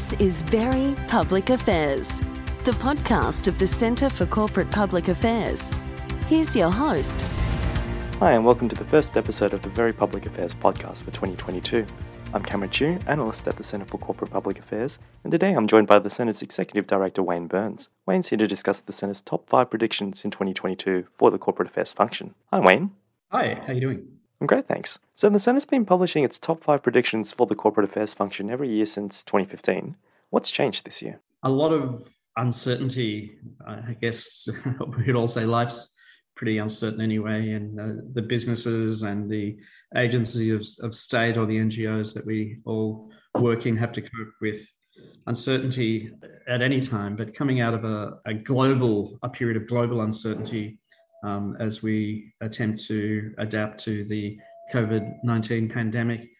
This is Very Public Affairs, the podcast of the Centre for Corporate Public Affairs. Here's your host. Hi, and welcome to the first episode of the Very Public Affairs podcast for 2022. I'm Cameron Chu, analyst at the Centre for Corporate Public Affairs, and today I'm joined by the Centre's Executive Director, Wayne Burns. Wayne's here to discuss the Centre's top 5 predictions in 2022 for the corporate affairs function. Hi, Wayne. Hi, how are you doing? I'm great, thanks. So the Centre's been publishing its top 5 predictions for the corporate affairs function every year since 2015. What's changed this year? A lot of uncertainty, I guess. We'd all say life's pretty uncertain anyway, and the businesses and the agencies of state or the NGOs that we all work in have to cope with uncertainty at any time. But coming out of a period of global uncertainty, as we attempt to adapt to the COVID-19 pandemic.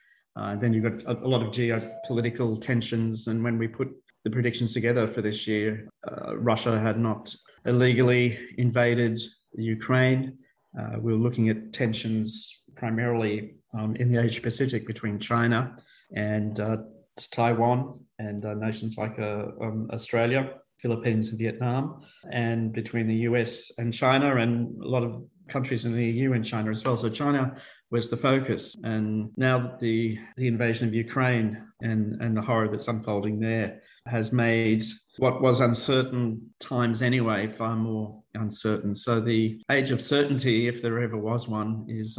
Then you've got a lot of geopolitical tensions. And when we put the predictions together for this year, Russia had not illegally invaded Ukraine. We were looking at tensions primarily in the Asia Pacific between China and Taiwan and nations like Australia, Philippines and Vietnam, and between the US and China and a lot of countries in the EU and China as well. So China was the focus. And now that the invasion of Ukraine and the horror that's unfolding there has made what was uncertain times anyway far more uncertain. So the age of certainty, if there ever was one, is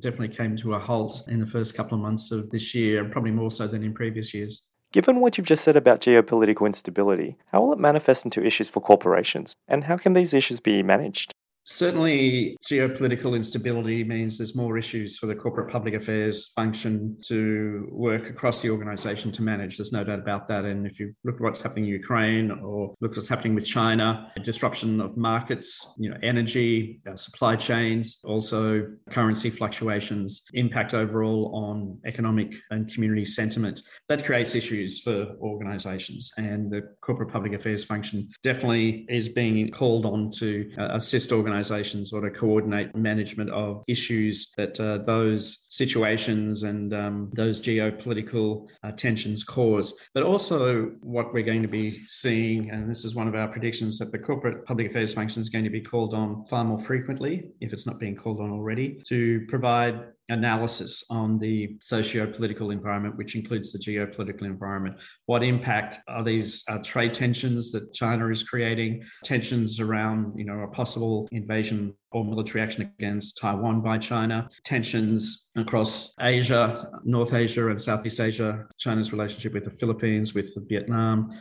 definitely came to a halt in the first couple of months of this year, and probably more so than in previous years. Given what you've just said about geopolitical instability, how will it manifest into issues for corporations, and how can these issues be managed? Certainly, geopolitical instability means there's more issues for the corporate public affairs function to work across the organisation to manage. There's no doubt about that. And if you look at what's happening in Ukraine or look at what's happening with China, disruption of markets, energy, supply chains, also currency fluctuations, impact overall on economic and community sentiment. That creates issues for organisations. And the corporate public affairs function definitely is being called on to assist organisations or to coordinate management of issues that those situations and those geopolitical tensions cause. But also what we're going to be seeing, and this is one of our predictions, that the corporate public affairs function is going to be called on far more frequently, if it's not being called on already, to provide analysis on the socio-political environment, which includes the geopolitical environment. What impact are these trade tensions that China is creating, tensions around a possible invasion or military action against Taiwan by China, tensions across Asia, North Asia and Southeast Asia, China's relationship with the Philippines, with Vietnam,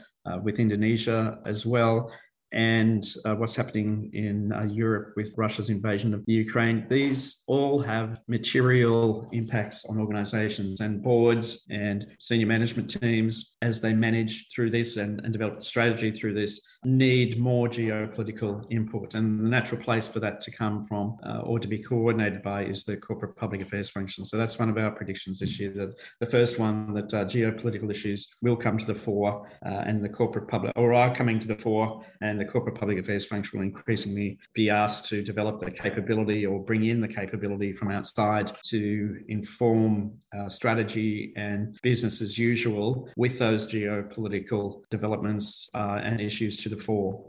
with Indonesia as well, and what's happening in Europe with Russia's invasion of Ukraine. These all have material impacts on organisations and boards and senior management teams as they manage through this and develop strategy through this, need more geopolitical input. And the natural place for that to come from or to be coordinated by is the corporate public affairs function. So that's one of our predictions this year, the first one, that geopolitical issues will come to the fore and the corporate public, or are coming to the fore, and the corporate public affairs function will increasingly be asked to develop the capability or bring in the capability from outside to inform strategy and business as usual with those geopolitical developments and issues to the fore.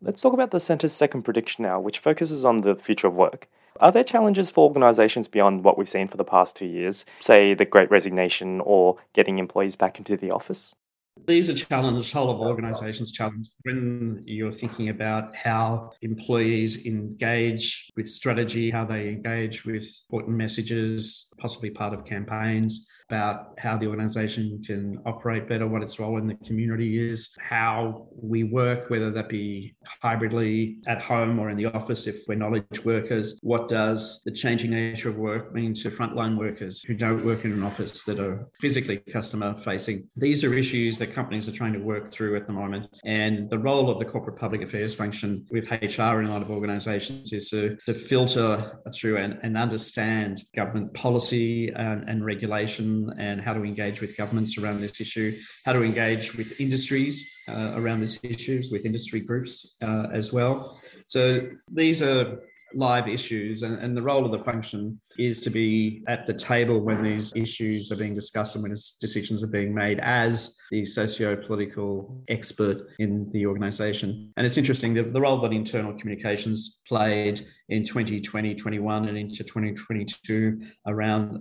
Let's talk about the Centre's second prediction now, which focuses on the future of work. Are there challenges for organisations beyond what we've seen for the past 2 years, say the Great Resignation or getting employees back into the office? These are challenges, whole of organisations challenge. When you're thinking about how employees engage with strategy, how they engage with important messages, possibly part of campaigns, about how the organisation can operate better, what its role in the community is, how we work, whether that be hybridly at home or in the office if we're knowledge workers. What does the changing nature of work mean to frontline workers who don't work in an office, that are physically customer facing? These are issues that companies are trying to work through at the moment. And the role of the corporate public affairs function with HR in a lot of organisations is to filter through and understand government policy and regulation, and how to engage with governments around this issue, how to engage with industries around these issues, with industry groups as well. So these are live issues, and the role of the function is to be at the table when these issues are being discussed and when decisions are being made as the socio-political expert in the organisation. And it's interesting, the role that internal communications played in 2020, 21 and into 2022 around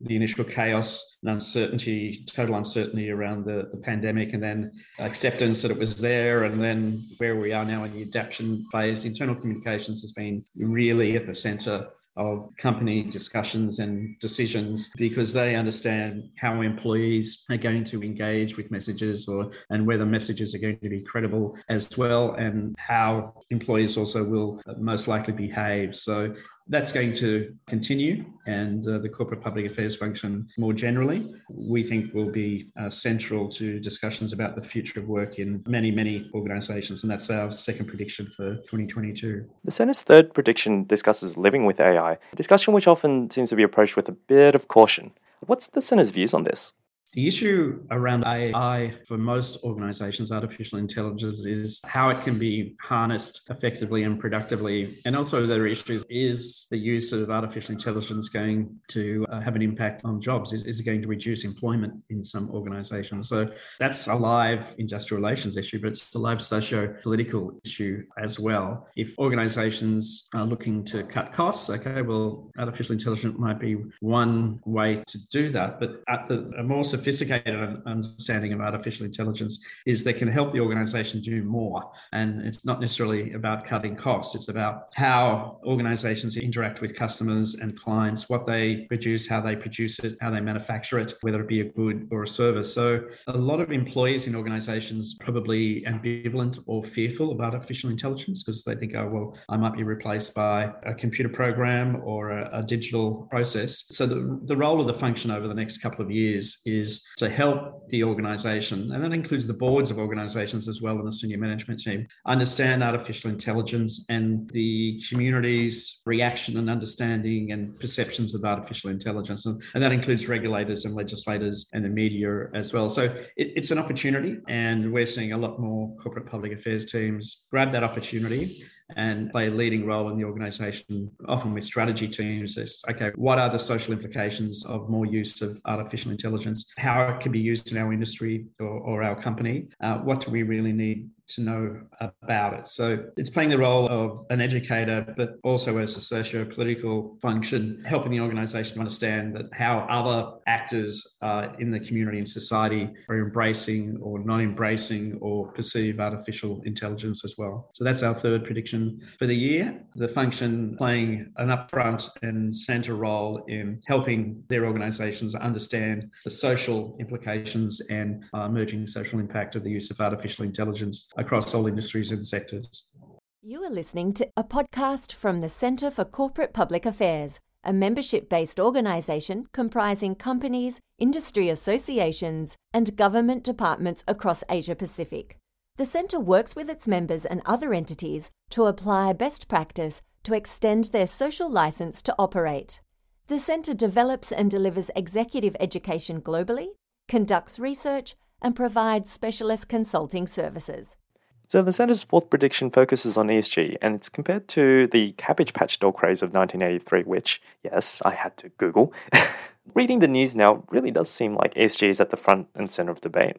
the initial chaos and uncertainty, total uncertainty around the pandemic, and then acceptance that it was there, and then where we are now in the adaptation phase. Internal communications has been really at the centre of company discussions and decisions, because they understand how employees are going to engage with messages, and whether messages are going to be credible as well, and how employees also will most likely behave. So that's going to continue, and the corporate public affairs function more generally, we think, will be central to discussions about the future of work in many, many organisations. And that's our second prediction for 2022. The Centre's third prediction discusses living with AI, a discussion which often seems to be approached with a bit of caution. What's the Centre's views on this? The issue around AI for most organisations, artificial intelligence, is how it can be harnessed effectively and productively. And also there are issues, is the use of artificial intelligence going to have an impact on jobs? Is it going to reduce employment in some organisations? So that's a live industrial relations issue, but it's a live socio-political issue as well. If organisations are looking to cut costs, okay, well, artificial intelligence might be one way to do that, but at a more sophisticated understanding of artificial intelligence is that can help the organization do more. And it's not necessarily about cutting costs. It's about how organizations interact with customers and clients, what they produce, how they produce it, how they manufacture it, whether it be a good or a service. So a lot of employees in organizations probably ambivalent or fearful about artificial intelligence, because they think, oh, well, I might be replaced by a computer program or a digital process. So the role of the function over the next couple of years is to help the organisation, and that includes the boards of organisations as well and the senior management team, understand artificial intelligence and the community's reaction and understanding and perceptions of artificial intelligence. And that includes regulators and legislators and the media as well. So it's an opportunity, and we're seeing a lot more corporate public affairs teams grab that opportunity and play a leading role in the organisation, often with strategy teams. It's, okay, what are the social implications of more use of artificial intelligence? How it can be used in our industry or our company? What do we really need to know about it? So it's playing the role of an educator, but also as a socio-political function, helping the organisation understand that how other actors in the community and society are embracing or not embracing or perceive artificial intelligence as well. So that's our third prediction for the year. The function playing an upfront and centre role in helping their organisations understand the social implications and emerging social impact of the use of artificial intelligence across all industries and sectors. You are listening to a podcast from the Centre for Corporate Public Affairs, a membership-based organisation comprising companies, industry associations, and government departments across Asia Pacific. The Centre works with its members and other entities to apply best practice to extend their social licence to operate. The Centre develops and delivers executive education globally, conducts research, and provides specialist consulting services. So the Centre's fourth prediction focuses on ESG, and it's compared to the Cabbage Patch doll craze of 1983, which, yes, I had to Google. Reading the news now really does seem like ESG is at the front and centre of debate.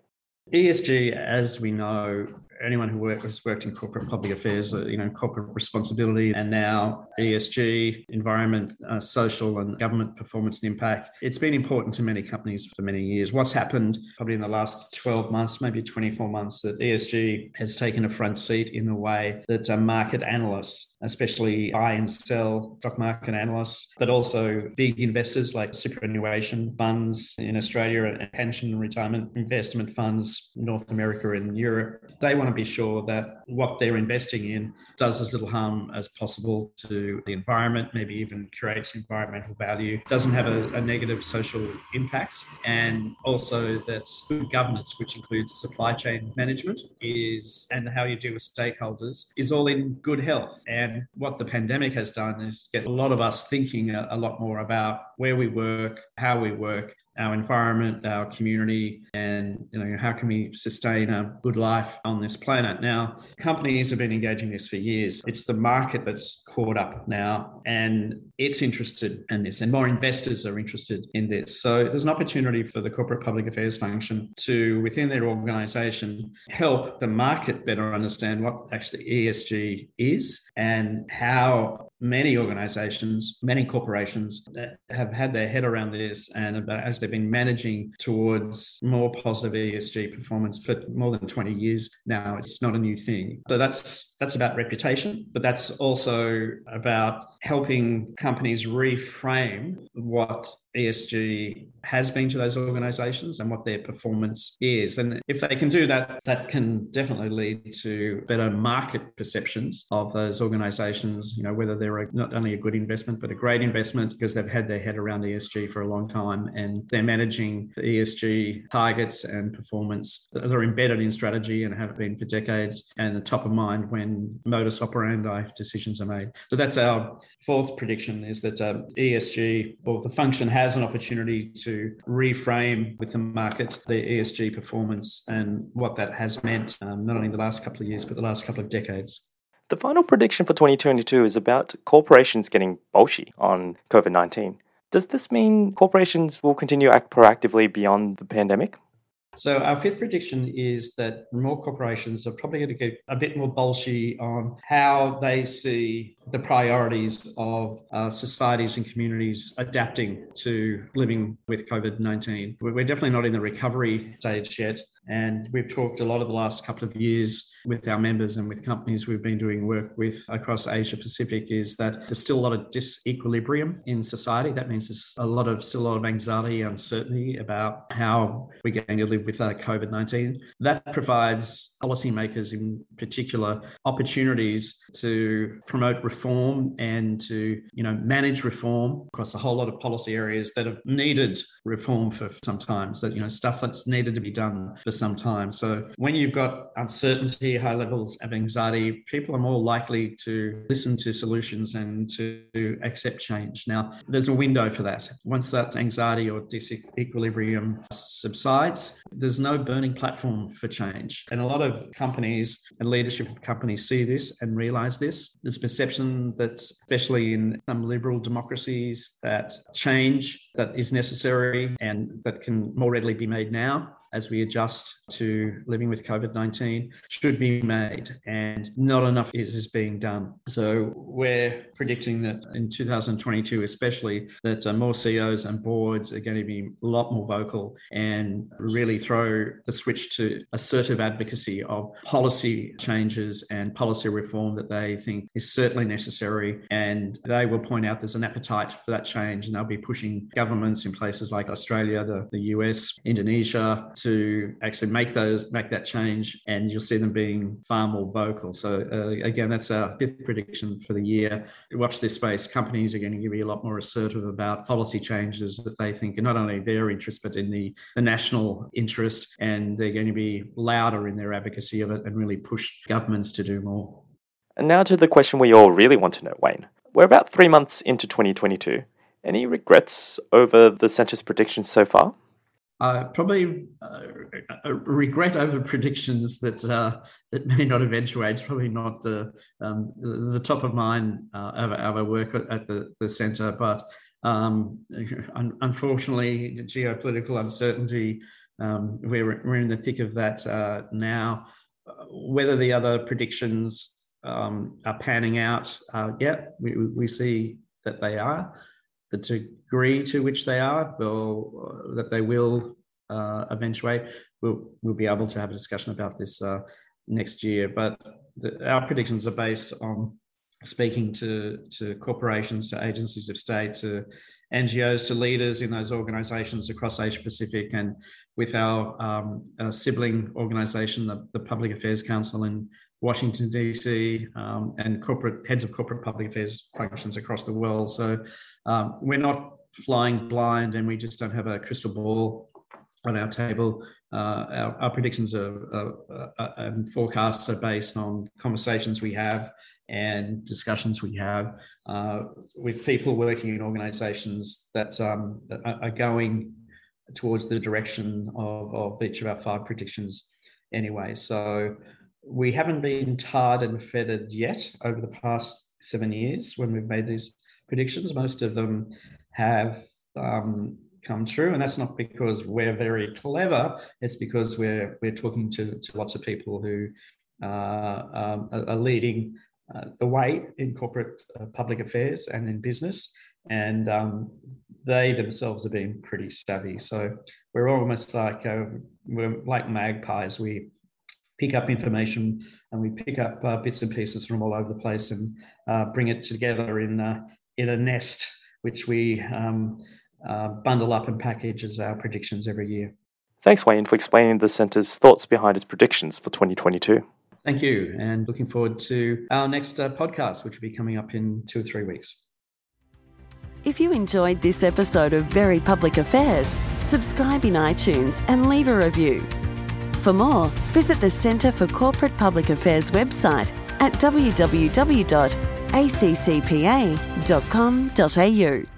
ESG, as we know, anyone who has worked in corporate public affairs, corporate responsibility, and now ESG, environment, social and government performance and impact. It's been important to many companies for many years. What's happened probably in the last 12 months, maybe 24 months, that ESG has taken a front seat in the way that market analysts, especially buy and sell stock market analysts, but also big investors like superannuation funds in Australia and pension and retirement investment funds in North America and Europe, they want to be sure that what they're investing in does as little harm as possible to the environment, maybe even creates environmental value, doesn't have a negative social impact, and also that good governance, which includes supply chain management and how you deal with stakeholders, is all in good health. And what the pandemic has done is get a lot of us thinking a lot more about where we work, how we work, our environment, our community, and how can we sustain a good life on this planet. Now, companies have been engaging this for years. It's the market that's caught up now, and it's interested in this, and more investors are interested in this. So there's an opportunity for the corporate public affairs function to, within their organisation, help the market better understand what actually ESG is and how many organisations, many corporations have had their head around this and as they've been managing towards more positive ESG performance for more than 20 years now. It's not a new thing. So that's about reputation, but that's also about helping companies reframe what ESG has been to those organisations and what their performance is. And if they can do that, that can definitely lead to better market perceptions of those organisations, whether they're not only a good investment, but a great investment because they've had their head around ESG for a long time and they're managing the ESG targets and performance that are embedded in strategy and have been for decades and the top of mind when modus operandi decisions are made. So that's our fourth prediction, is that ESG, or the function, has an opportunity to reframe with the market the ESG performance and what that has meant, not only the last couple of years, but the last couple of decades. The final prediction for 2022 is about corporations getting bolshy on COVID-19. Does this mean corporations will continue to act proactively beyond the pandemic? So our fifth prediction is that more corporations are probably going to get a bit more bolshy on how they see the priorities of societies and communities adapting to living with COVID-19. We're definitely not in the recovery stage yet. And we've talked a lot of the last couple of years with our members and with companies we've been doing work with across Asia Pacific, is that there's still a lot of disequilibrium in society. That means there's still a lot of anxiety, uncertainty about how we're going to live with COVID-19. That provides policymakers in particular opportunities to promote reform and to, manage reform across a whole lot of policy areas that have needed reform for some time. So, stuff that's needed to be done for some time. So when you've got uncertainty, high levels of anxiety, people are more likely to listen to solutions and to accept change. Now, there's a window for that. Once that anxiety or disequilibrium subsides, there's no burning platform for change. And a lot of companies and leadership of companies see this and realise this. There's a perception that, especially in some liberal democracies, that change that is necessary and that can more readily be made now as we adjust to living with COVID-19 should be made, and not enough is being done. So we're predicting that in 2022 especially, that more CEOs and boards are going to be a lot more vocal and really throw the switch to assertive advocacy of policy changes and policy reform that they think is certainly necessary, and they will point out there's an appetite for that change, and they'll be pushing governments in places like Australia, the US, Indonesia, to actually make that change, and you'll see them being far more vocal. So again, that's our fifth prediction for the year. Watch this space. Companies are going to be a lot more assertive about policy changes that they think are not only their interest, but in the national interest, and they're going to be louder in their advocacy of it and really push governments to do more. And now to the question we all really want to know, Wayne. We're about 3 months into 2022. Any regrets over the Centre's predictions so far? Probably regret over predictions that may not eventuate. It's probably not the top of mind of our work at the Centre, but unfortunately, geopolitical uncertainty, we're in the thick of that now. Whether the other predictions are panning out, we see that they are. The degree to which they are, or that they will eventuate, we'll be able to have a discussion about this next year. But our predictions are based on speaking to corporations, to agencies of state, to NGOs, to leaders in those organisations across Asia Pacific, and with our sibling organisation, the Public Affairs Council in Washington, D.C., and corporate heads of corporate public affairs functions across the world. So we're not flying blind, and we just don't have a crystal ball on our table. Our predictions and forecasts are based on conversations we have and discussions we have with people working in organisations that are going towards the direction of each of our five predictions anyway. So we haven't been tarred and feathered yet over the past 7 years when we've made these predictions. Most of them have come true, and that's not because we're very clever, it's because we're talking to lots of people who are leading the way in corporate public affairs and in business, and they themselves have been pretty savvy. So we're almost like we're like magpies. We pick up information and we pick up bits and pieces from all over the place and bring it together in a nest, which we bundle up and package as our predictions every year. Thanks, Wayne, for explaining the Centre's thoughts behind its predictions for 2022. Thank you, and looking forward to our next podcast, which will be coming up in 2 or 3 weeks. If you enjoyed this episode of Very Public Affairs, subscribe in iTunes and leave a review. For more, visit the Centre for Corporate Public Affairs website at www.accpa.com.au.